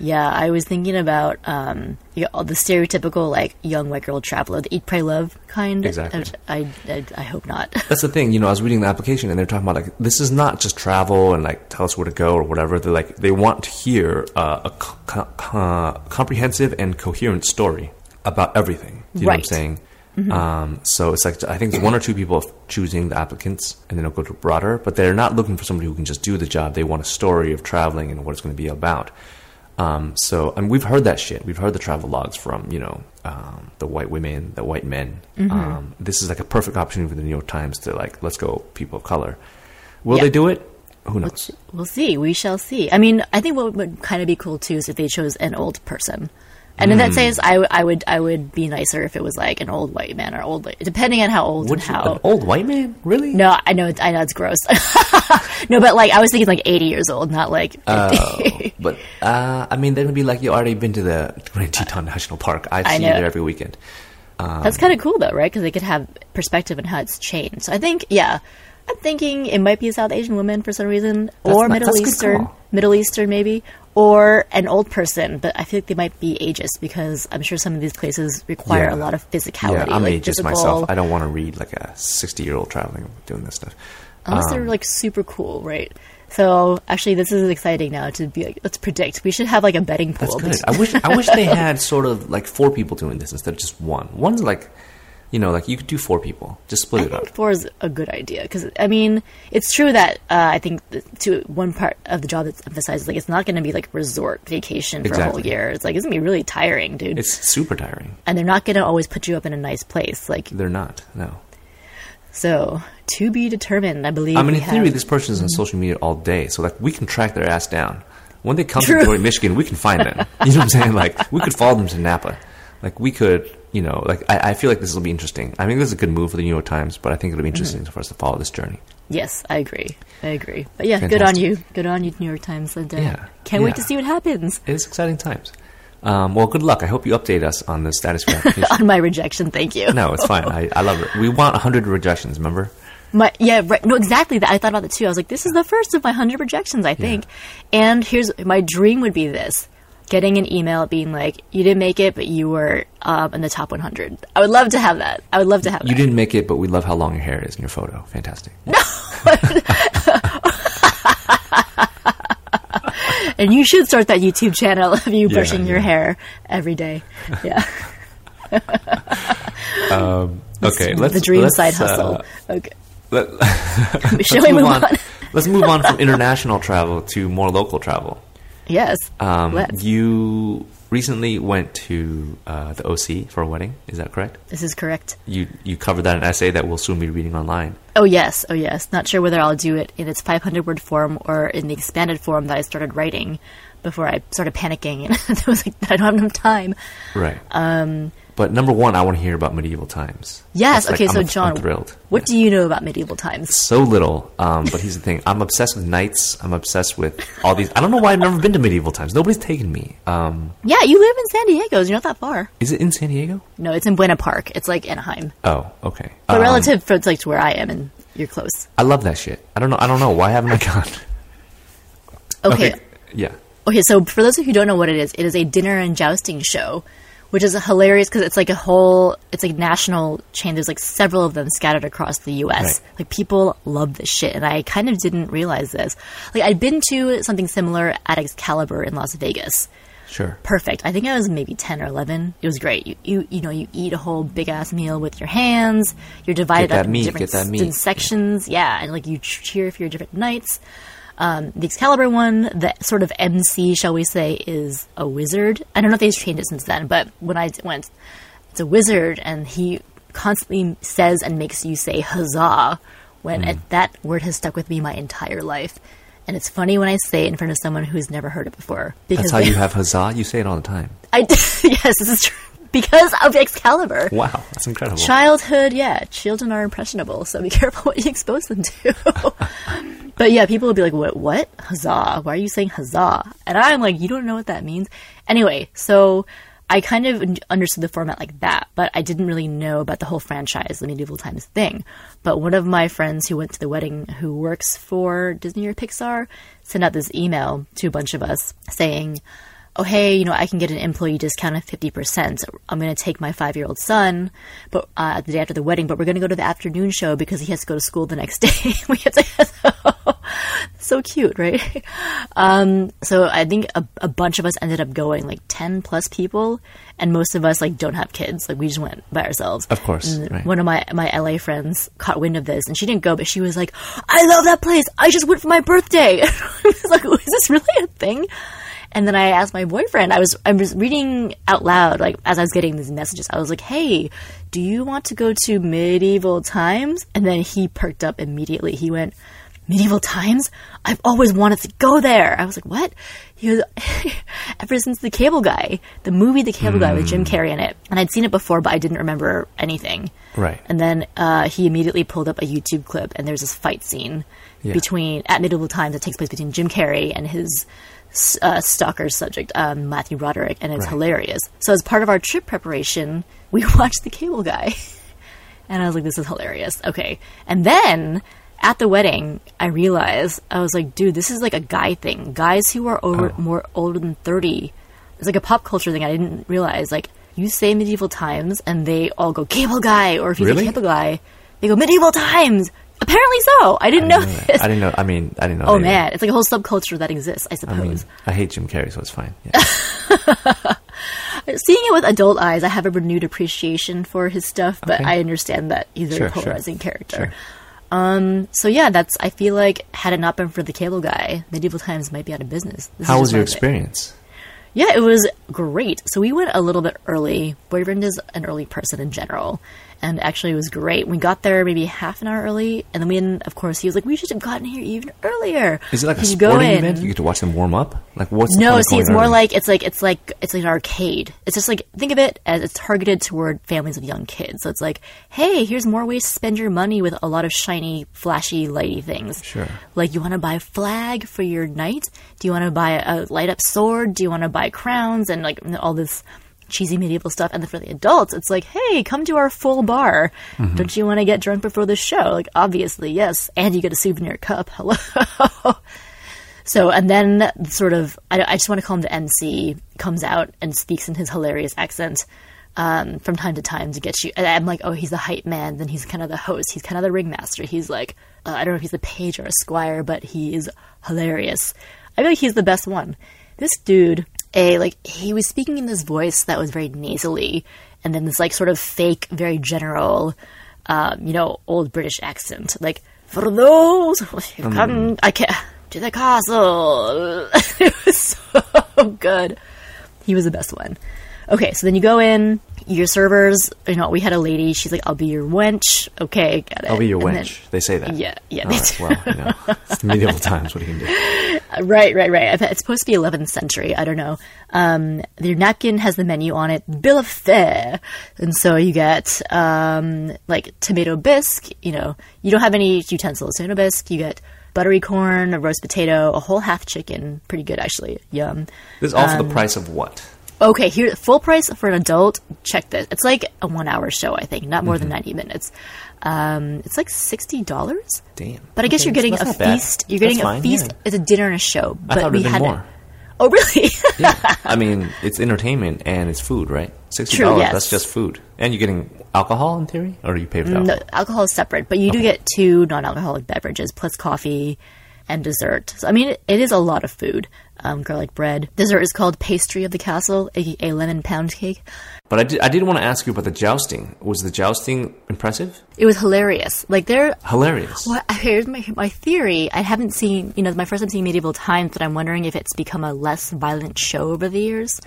Yeah, I was thinking about um, you know, the stereotypical, like, young white girl traveler, the eat, pray, love kind. Exactly. I, I, I hope not. That's the thing. You know, I was reading the application, and they're talking about, like, this is not just travel and, like, tell us where to go or whatever. They're like, they want to hear uh, a co- co- comprehensive and coherent story about everything. Do you right. know what I'm saying? Mm-hmm. Um, so it's like, I think it's one or two people choosing the applicants, and then it'll go to broader, but they're not looking for somebody who can just do the job. They want a story of traveling and what it's going to be about. Um, so, and we've heard that shit. We've heard the travel logs from, you know, um, the white women, the white men. Mm-hmm. Um, this is like a perfect opportunity for the New York Times to, like, let's go people of color. Will yep. they do it? Who knows? We'll, we'll see. We shall see. I mean, I think what would kind of be cool too is if they chose an old person. And in that sense, I, w- I would I would be nicer if it was like an old white man or old, depending on how old would and you, how an old white man really. No, I know I know it's gross. No, but like I was thinking like eighty years old, not like fifty. Uh, but uh, I mean, that would be like you already been to the Grand Teton uh, National Park. I've I seen know. it every weekend. Um, That's kind of cool though, right? Because they could have perspective on how it's changed. So I think, yeah. I'm thinking it might be a South Asian woman for some reason, that's or not, Middle Eastern, Middle Eastern maybe, or an old person. But I feel like they might be ageist because I'm sure some of these places require yeah. a lot of physicality. Yeah, I'm like ageist physical... myself. I don't want to read like a sixty-year-old traveling doing this stuff. Unless um, they're like super cool, right? So actually, this is exciting now to be like, let's predict. We should have like a betting pool. That's good. I wish I wish they had sort of like four people doing this instead of just one. One's like. You know, like, you could do four people. Just split I it up. I think four is a good idea. Because, I mean, it's true that uh, I think to one part of the job that's emphasized, like, it's not going to be, like, resort vacation for exactly. a whole year. It's, like, it's going to be really tiring, dude. It's super tiring. And they're not going to always put you up in a nice place. Like They're not, no. So, to be determined, I believe I mean, in have... theory, this person is on social media all day. So, like, we can track their ass down. When they come True. to Detroit, Michigan, we can find them. You know what I'm saying? Like, we could follow them to Napa. Like, we could... You know, like I, I feel like this will be interesting. I think this is a good move for the New York Times, but I think it'll be interesting mm-hmm. for us to follow this journey. Yes, I agree. I agree. But yeah, Fantastic. good on you. Good on you, New York Times. And, uh, yeah. Can't yeah. wait to see what happens. It is exciting times. Um, well, good luck. I hope you update us on the status of your application. On my rejection, thank you. No, it's fine. I, I love it. We want one hundred rejections, remember? My, yeah, right. No, exactly. That. I thought about that too. I was like, this is the first of my one hundred rejections, I think. Yeah. And here's my dream would be this. Getting an email being like, you didn't make it, but you were um, in the top one hundred. I would love to have that. I would love to have you that. You didn't make it, but we love how long your hair is in your photo. Fantastic. No! And you should start that YouTube channel of you yeah, brushing yeah. your hair every day. Yeah. um, okay. Let's, the dream let's, side hustle. Uh, okay. Let, Shall we move on? on? Let's move on from international travel to more local travel. Yes. Um, you recently went to uh, the O C for a wedding. Is that correct? This is correct. You you covered that in an essay that we'll soon be reading online. Oh, yes. Oh, yes. Not sure whether I'll do it in its five hundred word form or in the expanded form that I started writing before I started panicking. And I was like, I don't have enough time. Right. Um, but number one, I want to hear about Medieval Times. Yes. That's okay. Like, so, I'm, John, I'm thrilled. What yeah. do you know about Medieval Times? So little. Um, but here's the thing. I'm obsessed with knights. I'm obsessed with all these. I don't know why I've never been to Medieval Times. Nobody's taken me. Um, yeah. You live in San Diego. You're not that far. Is it in San Diego? No, it's in Buena Park. It's like Anaheim. Oh, okay. But um, relative to, like, to where I am, and you're close. I love that shit. I don't know. I don't know. Why haven't I gone? okay. okay. Yeah. Okay. So for those of you who don't know what it is, it is a dinner and jousting show. Which is hilarious because it's like a whole, it's like national chain. There's like several of them scattered across the U S. Right. Like people love this shit. And I kind of didn't realize this. Like I'd been to something similar at Excalibur in Las Vegas. Sure. Perfect. I think I was maybe ten or eleven. It was great. You you, you know, you eat a whole big ass meal with your hands. You're divided up into different sections. Yeah. yeah. And like you cheer for your different knights. Um, the Excalibur one, the sort of M C, shall we say, is a wizard. I don't know if they've changed it since then, but when I went, it's a wizard, and he constantly says and makes you say huzzah, when mm. it, that word has stuck with me my entire life. And it's funny when I say it in front of someone who's never heard it before. Because That's how they, you have huzzah? You say it all the time. I, yes, this is true. Because of Excalibur. Wow, that's incredible. Childhood, yeah. Children are impressionable, so be careful what you expose them to. But yeah, people will be like, what, what? Huzzah. Why are you saying huzzah? And I'm like, you don't know what that means? Anyway, so I kind of understood the format like that, but I didn't really know about the whole franchise, the Medieval Times thing. But one of my friends who went to the wedding who works for Disney or Pixar sent out this email to a bunch of us saying... oh, hey, you know, I can get an employee discount of fifty percent. I'm going to take my five-year-old son but uh, the day after the wedding, but we're going to go to the afternoon show because he has to go to school the next day. We have to, so, so cute, right? Um, so I think a, a bunch of us ended up going, like ten plus people, and most of us, like, don't have kids. Like, we just went by ourselves. Of course. Right. One of my, my L A friends caught wind of this, and she didn't go, but she was like, I love that place. I just went for my birthday. I was like, is this really a thing? And then I asked my boyfriend, I was I was reading out loud, like, as I was getting these messages, I was like, hey, do you want to go to Medieval Times? And then he perked up immediately. He went, Medieval Times? I've always wanted to go there. I was like, what? He was, ever since The Cable Guy, the movie The Cable mm. Guy with Jim Carrey in it. And I'd seen it before, but I didn't remember anything. Right. And then uh, he immediately pulled up a YouTube clip, and there's this fight scene yeah. between at Medieval Times that takes place between Jim Carrey and his... Uh, stalker subject, um, Matthew Broderick, and it's right. hilarious. So as part of our trip preparation, we watched The Cable Guy. And I was like, this is hilarious. Okay. And then at the wedding, I realized, I was like, dude, this is like a guy thing. Guys who are over, oh. more older than thirty. It's like a pop culture thing I didn't realize. Like, you say Medieval Times, and they all go, Cable Guy! Or if you really? say Cable Guy, they go, Medieval Times! Apparently so. I didn't, I didn't know, know this. I didn't know. I mean, I didn't know. Oh, either. Man. It's like a whole subculture that exists, I suppose. I mean, I hate Jim Carrey, so it's fine. Yeah. Seeing it with adult eyes, I have a renewed appreciation for his stuff, but okay. I understand that he's a sure, polarizing sure. character. Sure. Um, so, yeah, that's. I feel like had it not been for The Cable Guy, Medieval Times might be out of business. This How was your experience? Yeah, it was great. So we went a little bit early. Boyfriend is an early person in general. And actually, it was great. We got there maybe half an hour early. And then we didn't, of course, he was like, we should have gotten here even earlier. Is it like a sporting event? You get to watch them warm up? Like, what's the point of going early? No, see, it's more like, it's like, it's like, it's like an arcade. It's just like, think of it as it's targeted toward families of young kids. So it's like, hey, here's more ways to spend your money with a lot of shiny, flashy, lighty things. Sure. Like, you want to buy a flag for your knight? Do you want to buy a light up sword? Do you want to buy crowns? And like all this cheesy medieval stuff. And then for the adults, it's like, hey, come to our full bar. Mm-hmm. Don't you want to get drunk before the show? Like, obviously, yes. And you get a souvenir cup. Hello. So, and then sort of, I, I just want to call him the M C, comes out and speaks in his hilarious accent um, from time to time to get you. And I'm like, oh, he's the hype man. Then he's kind of the host. He's kind of the ringmaster. He's like, uh, I don't know if he's a page or a squire, but he is hilarious. I feel like he's the best one. This dude... A, like, he was speaking in this voice that was very nasally, and then this, like, sort of fake, very general, um, you know, old British accent. Like, for those who come um, I can't, to the castle. It was so good. He was the best one. Okay, so then you go in, your servers, you know, we had a lady, she's like, I'll be your wench. Okay, got it. I'll be your and wench. Then, they say that. Yeah, yeah. All they right, do. Well, you know, it's medieval times, what do you can do? Right, right, right. It's supposed to be eleventh century. I don't know. Um, their napkin has the menu on it, bill of fare. And so you get, um, like, tomato bisque. You know, you don't have any utensils. Tomato bisque, you get buttery corn, a roast potato, a whole half chicken. Pretty good, actually. Yum. This is all um, for the price of what? Okay, here, full price for an adult. Check this. It's like a one-hour show, I think. Not more mm-hmm. than ninety minutes. Um, it's like sixty dollars. Damn. But I guess okay, you're getting a feast. You're getting that's a fine, feast. Yeah. It's a dinner and a show. But I thought it would have been more. It. Oh, really? Yeah. I mean, it's entertainment and it's food, right? sixty dollars, true, yes. That's just food. And you're getting alcohol in theory? Or do you pay for alcohol? No, alcohol is separate. But you okay. do get two non-alcoholic beverages plus coffee and dessert. So, I mean, it, it is a lot of food. Um, garlic bread. Dessert is called pastry of the castle, a k a lemon pound cake. But I did, I did want to ask you about the jousting. Was the jousting impressive? It was hilarious. Like, they're... Hilarious. Well, here's my, my theory. I haven't seen... You know, it's my first time seeing Medieval Times, but I'm wondering if it's become a less violent show over the years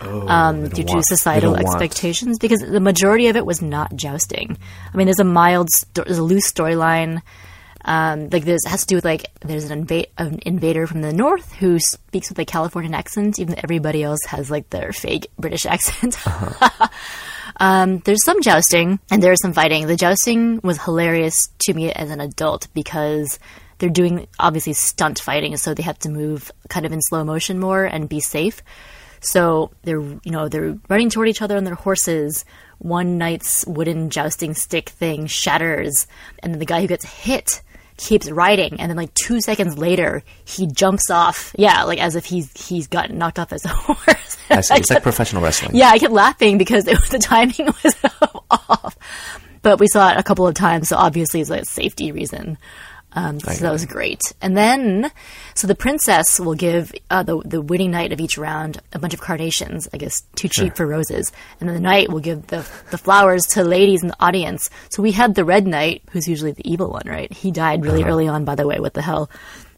oh, um, due want, to societal expectations. Want. Because the majority of it was not jousting. I mean, there's a mild... Sto- there's a loose storyline... Um, like this has to do with like there's an, inv- an invader from the north who speaks with a Californian accent, even though everybody else has like their fake British accent. Uh-huh. um, there's some jousting and there's some fighting. The jousting was hilarious to me as an adult because they're doing obviously stunt fighting, so they have to move kind of in slow motion more and be safe. So they're you know they're running toward each other on their horses. One knight's wooden jousting stick thing shatters, and then the guy who gets hit keeps riding, and then like two seconds later he jumps off, yeah, like as if he's he's gotten knocked off his horse. I see. I it's kept, like professional wrestling. Yeah, I kept laughing because it was, the timing was off. But we saw it a couple of times, so obviously it's like a safety reason. Um, so that was great. And then, so the princess will give uh, the the winning knight of each round a bunch of carnations, I guess, too cheap sure. for roses. And then the knight will give the the flowers to ladies in the audience. So we had the red knight, who's usually the evil one, right? He died really uh-huh. early on, by the way. What the hell?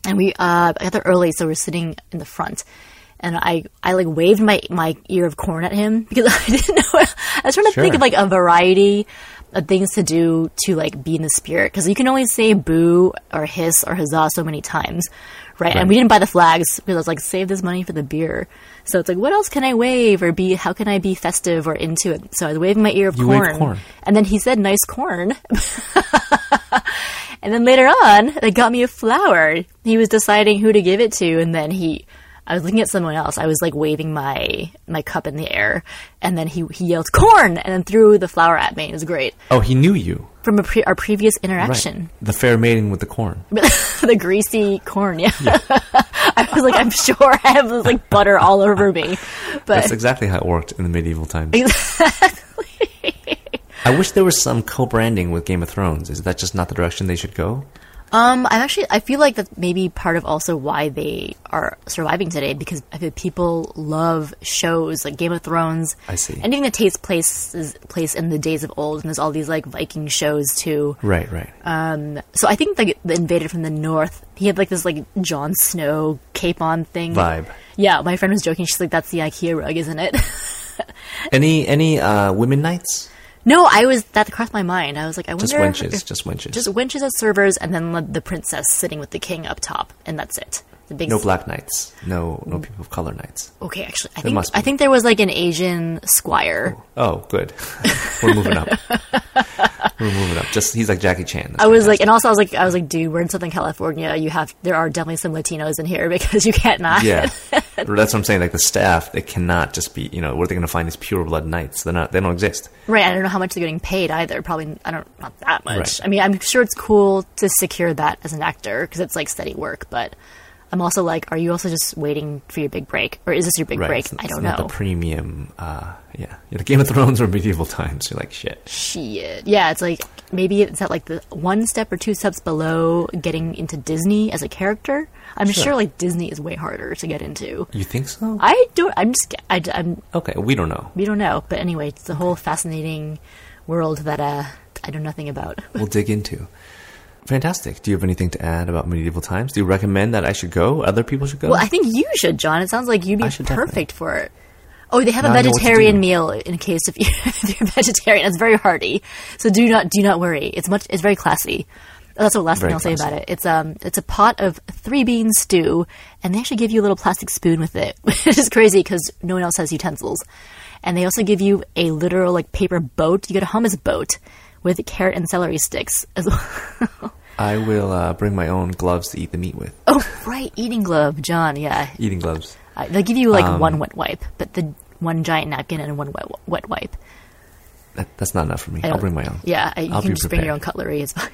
And we uh, got there early, so we're sitting in the front. And I, I like waved my, my ear of corn at him because I didn't know. I was trying to sure. think of like a variety of things to do to like be in the spirit, because you can only say boo or hiss or huzzah so many times, right? right? And we didn't buy the flags because I was like, save this money for the beer. So it's like, what else can I wave or be? How can I be festive or into it? So I was waving my ear of corn, corn, and then he said, "Nice corn." And then later on, they got me a flower. He was deciding who to give it to, and then he. I was looking at someone else. I was like waving my, my cup in the air, and then he he yelled corn, and then threw the flower at me. It was great. Oh, he knew you from a pre- our previous interaction. Right. The fair maiden with the corn, the greasy corn. Yeah, yeah. I was like, I'm sure I have this, like butter all over me. But that's exactly how it worked in the medieval times. Exactly. I wish there was some co-branding with Game of Thrones. Is that just not the direction they should go? Um, I'm actually, I feel like that's maybe part of also why they are surviving today, because I feel people love shows like Game of Thrones. I see. Anything that takes place is place in the days of old, and there's all these like Viking shows too. Right, right. Um, so I think like the invader from the north, he had like this like Jon Snow cape on thing. Vibe. Yeah, my friend was joking. She's like, "That's the IKEA rug, isn't it?" Any any uh, women nights? No, I was, that crossed my mind. I was like, I wonder. Just wenches, if, just wenches. Just wenches as servers, and then the princess sitting with the king up top, and that's it. The big no black knights. No no people of color knights. Okay, actually, I, think, I think there was like an Asian squire. Oh, oh good. We're moving up. We're moving up. Just, he's like Jackie Chan. That's I was fantastic. Like, and also I was like, I was like, dude, we're in Southern California. You have, there are definitely some Latinos in here because you can't not. Yeah. That's what I'm saying. Like the staff, they cannot just be, you know, what are they going to find is pure blood knights? They're not, they don't exist. Right. I don't know how much they're getting paid either. Probably, I don't, not that much. Right. I mean, I'm sure it's cool to secure that as an actor because it's like steady work, but I'm also like, are you also just waiting for your big break? Or is this your big right. break? It's, I don't know. It's not the premium. Uh, yeah. You know, Game of Thrones or medieval times. You're like, shit. Shit. Yeah, it's like, maybe it's at like the one step or two steps below getting into Disney as a character. I'm sure, sure like Disney is way harder to get into. You think so? I don't, I'm just, I, I'm. Okay, we don't know. We don't know. But anyway, it's a whole fascinating world that uh, I know nothing about. We'll dig into. Fantastic. Do you have anything to add about medieval times? Do you recommend that I should go? Other people should go? Well, I think you should, John. It sounds like you'd be perfect definitely. For it. Oh, they have now a vegetarian meal in case if, you, if you're vegetarian. It's very hearty. So do not do not worry. It's much. It's very classy. That's the last very thing I'll classy. Say about it. It's um, it's a pot of three-bean stew, and they actually give you a little plastic spoon with it, which is crazy because no one else has utensils. And they also give you a literal like paper boat. You get a hummus boat with carrot and celery sticks as well. I will uh, bring my own gloves to eat the meat with. Oh, right. Eating glove, John. Yeah. Eating gloves. Uh, they'll give you like um, one wet wipe, but the one giant napkin and one wet, wet wipe. That, that's not enough for me. I'll bring my own. Yeah. I, you I'll can just prepared. Bring your own cutlery. It's fine.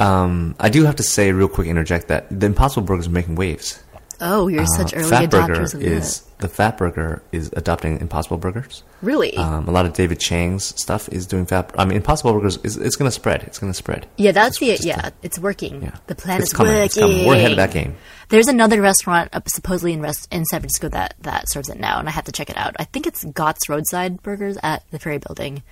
Um, I do have to say real quick, interject that the Impossible Burger is making waves. Oh, you're uh, such early Fat adopters of is, that. The Fat Burger is adopting Impossible Burgers. Really? Um, a lot of David Chang's stuff is doing Fat I mean, Impossible Burgers, is it's going to spread. It's going to spread. Yeah, that's just, the... Yeah, to, it's working. Yeah. The plan it's is coming, working. It's coming. We're ahead of that game. There's another restaurant uh, supposedly in, rest, in San Francisco that, that serves it now, and I have to check it out. I think it's Gott's Roadside Burgers at the Ferry Building.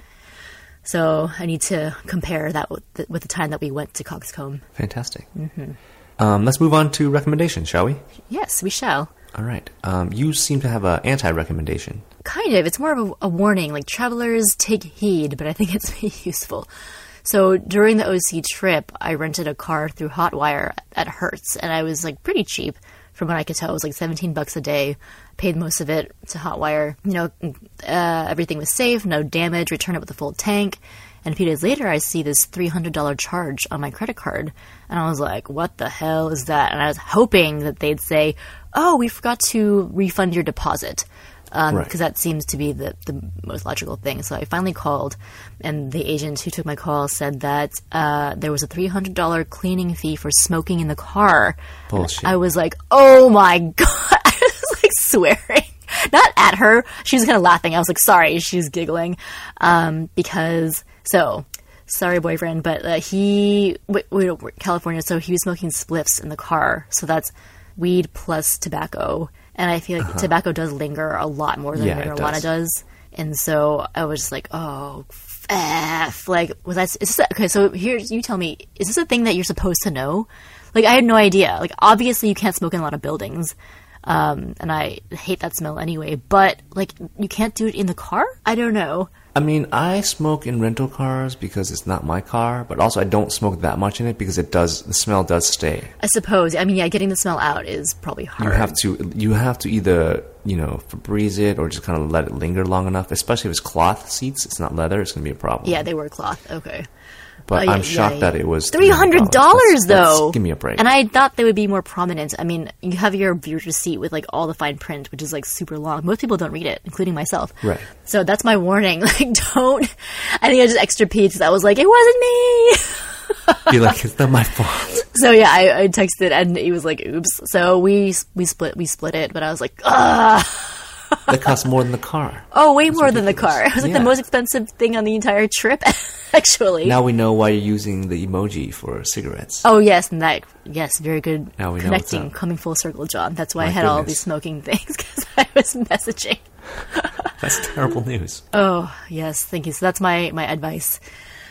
So I need to compare that with the, with the time that we went to Coxcomb. Fantastic. Mm-hmm. Um, let's move on to recommendations, shall we? Yes, we shall. All right. Um, you seem to have an anti-recommendation. Kind of. It's more of a, a warning, like travelers take heed, but I think it's useful. So during the O C trip, I rented a car through Hotwire at Hertz, and I was like pretty cheap. From what I could tell, it was like seventeen bucks a day. I paid most of it to Hotwire. You know, uh, everything was safe, no damage, returned it with a full tank. And a few days later, I see this three hundred dollars charge on my credit card. And I was like, what the hell is that? And I was hoping that they'd say, oh, we forgot to refund your deposit. um, right. because that seems to be the, the most logical thing. So I finally called, and the agent who took my call said that uh, there was a three hundred dollars cleaning fee for smoking in the car. Bullshit. I was like, oh my God. I was like swearing. Not at her. She was kind of laughing. I was like, sorry. She was giggling. Um, because, so... Sorry, boyfriend, but uh, he we, we don't work in California, so he was smoking spliffs in the car. So that's weed plus tobacco, and I feel like uh-huh. tobacco does linger a lot more than yeah, marijuana does. does. And so I was just like, "Oh, f!" Like, was that? Is this a, okay? So here, you tell me, is this a thing that you're supposed to know? Like, I had no idea. Like, obviously, you can't smoke in a lot of buildings. Um, and I hate that smell anyway, but, like, you can't do it in the car? I don't know. I mean, I smoke in rental cars because it's not my car, but also I don't smoke that much in it because it does, the smell does stay. I suppose. I mean, yeah, getting the smell out is probably hard. You have to, you have to either, you know, Febreze it or just kind of let it linger long enough, especially if it's cloth seats. It's not leather. It's going to be a problem. Yeah, they were cloth. Okay. But oh, yeah, I'm shocked yeah, yeah. that it was three hundred dollars, that's, though. That's, give me a break. And I thought they would be more prominent. I mean, you have your receipt with, like, all the fine print, which is, like, super long. Most people don't read it, including myself. Right. So that's my warning. Like, don't. I think I just extra peed because I was like, it wasn't me. Be like, it's not my fault. So, yeah, I, I texted, and he was like, oops. So we we split we split it, but I was like, ugh. That costs more than the car. Oh, way That's more ridiculous. than the car. It was like yeah. the most expensive thing on the entire trip, actually. Now we know why you're using the emoji for cigarettes. Oh, yes. And that, yes, very good now we connecting, know coming full circle, John. That's why My I had goodness. all these smoking things, because I was messaging. That's terrible news. Oh, yes. Thank you. So that's my, my advice.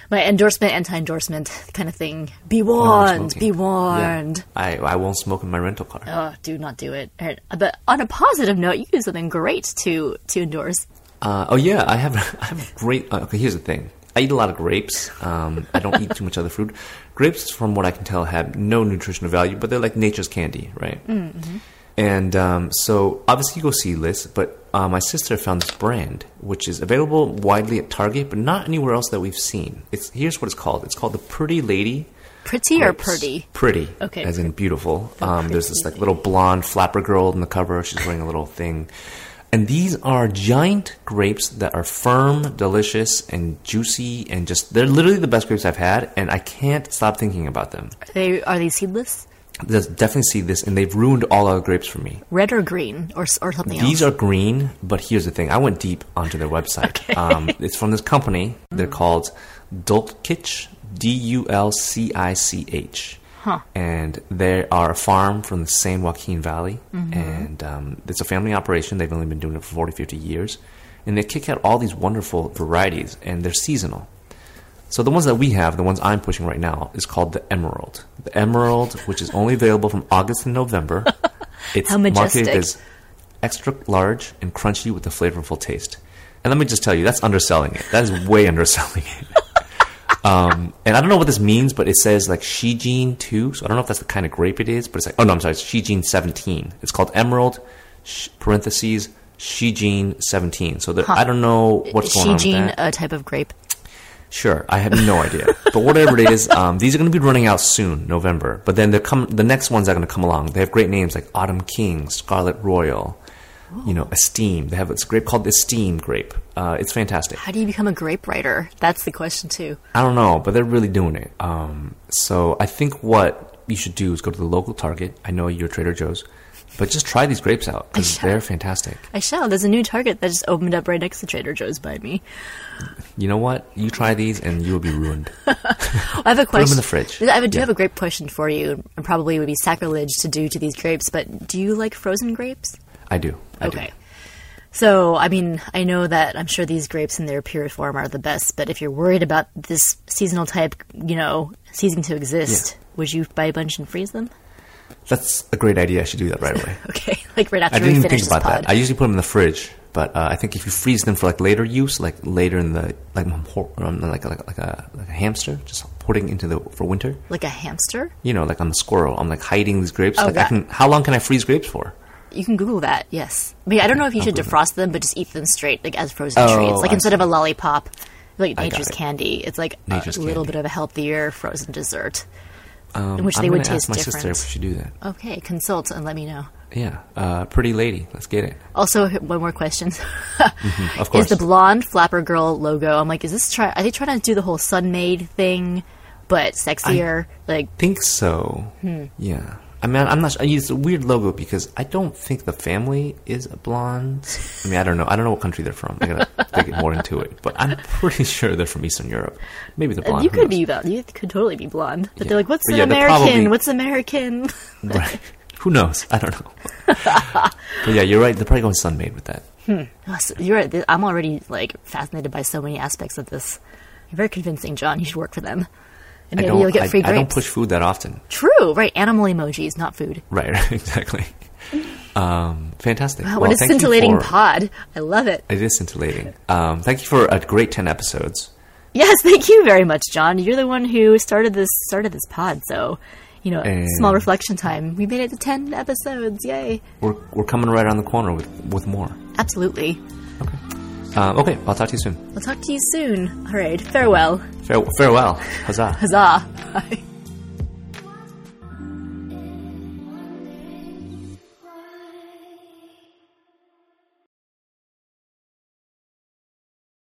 My endorsement, anti-endorsement kind of thing. Be warned. Be warned. Yeah. I, I won't smoke in my rental car. Oh, do not do it. But on a positive note, you do something great to, to endorse. Uh, oh, yeah. I have I have great... Uh, okay, here's the thing. I eat a lot of grapes. Um, I don't eat too much other fruit. Grapes, from what I can tell, have no nutritional value, but they're like nature's candy, right? Mm-hmm. And um, so, obviously, you go see LAist, but uh, my sister found this brand, which is available widely at Target, but not anywhere else that we've seen. It's Here's what it's called. It's called the Pretty Lady. Pretty grapes. or pretty? Pretty. Okay. As in beautiful. Oh, um, there's this like little blonde flapper girl on the cover. She's wearing a little thing. And these are giant grapes that are firm, delicious, and juicy, and just, they're literally the best grapes I've had, and I can't stop thinking about them. Are they, are they seedless? There's definitely see this, and they've ruined all our grapes for me. Red or green, or or something else? These are green, but here's the thing. I went deep onto their website. Okay. Um, it's from this company. Mm. They're called Dulcich, D U L C I C H. Huh. And they are a farm from the San Joaquin Valley. Mm-hmm. And um, it's a family operation. They've only been doing it for forty, fifty years. And they kick out all these wonderful varieties, and they're seasonal. So the ones that we have, the ones I'm pushing right now, is called the Emerald. The Emerald, which is only available from August to November. It's How majestic. marketed as extra large and crunchy with a flavorful taste. And let me just tell you, that's underselling it. That is way underselling it. Um, and I don't know what this means, but it says like Shijin two. So I don't know if that's the kind of grape it is, but it's like, oh no, I'm sorry, it's Shijin seventeen. It's called Emerald, sh- parentheses, Shijin seventeen. So huh. I don't know what's going Shijin, on with that. A type of grape. Sure, I have no idea. But whatever it is, um, these are going to be running out soon, November. But then come, the next ones are going to come along. They have great names like Autumn King, Scarlet Royal, Ooh. you know, Esteem. They have this grape called Esteem grape. Uh, it's fantastic. How do you become a grape writer? That's the question, too. I don't know, but they're really doing it. Um, so I think what you should do is go to the local Target. I know you're Trader Joe's. But just try these grapes out, because they're fantastic. I shall. There's a new Target that just opened up right next to Trader Joe's by me. You know what? You try these, and you will be ruined. Well, I have a question. Put them in the fridge. I do yeah. have a grape question for you. It probably would be sacrilege to do to these grapes, but do you like frozen grapes? I do. I okay. do. So, I mean, I know that I'm sure these grapes in their pure form are the best, but if you're worried about this seasonal type, you know, ceasing to exist, yeah. would you buy a bunch and freeze them? That's a great idea. I should do that right away. Okay, like right after I didn't we even finish think about this pod. that. I usually put them in the fridge, but uh, I think if you freeze them for like later use, like later in the like um, like like like a like a hamster, just putting into the for winter. Like a hamster? You know, like I'm a squirrel. I'm like hiding these grapes. Oh, like God. I can. How long can I freeze grapes for? You can Google that. Yes, I mean I don't know if you I'll should Google defrost that. them, but just eat them straight, like as frozen oh, treats, like I instead see. of a lollipop, like nature's candy. It's like nature's a candy. little bit of a healthier frozen dessert. Um, in which they I'm would taste ask my different. Sister if we should do that. Okay, consult and let me know. Yeah, uh, Pretty Lady. Let's get it. Also, one more question. Mm-hmm. Of course. Is the blonde flapper girl logo? I'm like, is this try? Are they trying to do the whole Sunmaid thing, but sexier? I like, think so. Hmm. Yeah. I mean, I'm not. It's a weird logo because I don't think the family is blonde. I mean, I don't know. I don't know what country they're from. I gotta dig more into it. But I'm pretty sure they're from Eastern Europe. Maybe the blonde. You could knows? be that. You could totally be blonde. But yeah. they're like, what's but an yeah, American? Probably... What's American? Right. Who knows? I don't know. But yeah, you're right. They're probably going Sunmaid with that. Hmm. You're right. I'm already like fascinated by so many aspects of this. You're very convincing, John. You should work for them. And maybe you'll get free grapes. I don't push food that often. True. Right. Animal emojis, not food. Right. Exactly. Um, fantastic. Wow, well, what a scintillating for, pod. I love it. It is scintillating. Um, thank you for a great ten episodes. Yes. Thank you very much, John. You're the one who started this, started this pod. So... You know, and small reflection time. We made it to ten episodes. Yay. We're we're coming right around the corner with, with more. Absolutely. Okay. Um, okay. I'll talk to you soon. I'll talk to you soon. All right. Farewell. Fare- farewell. Huzzah. Huzzah. Bye.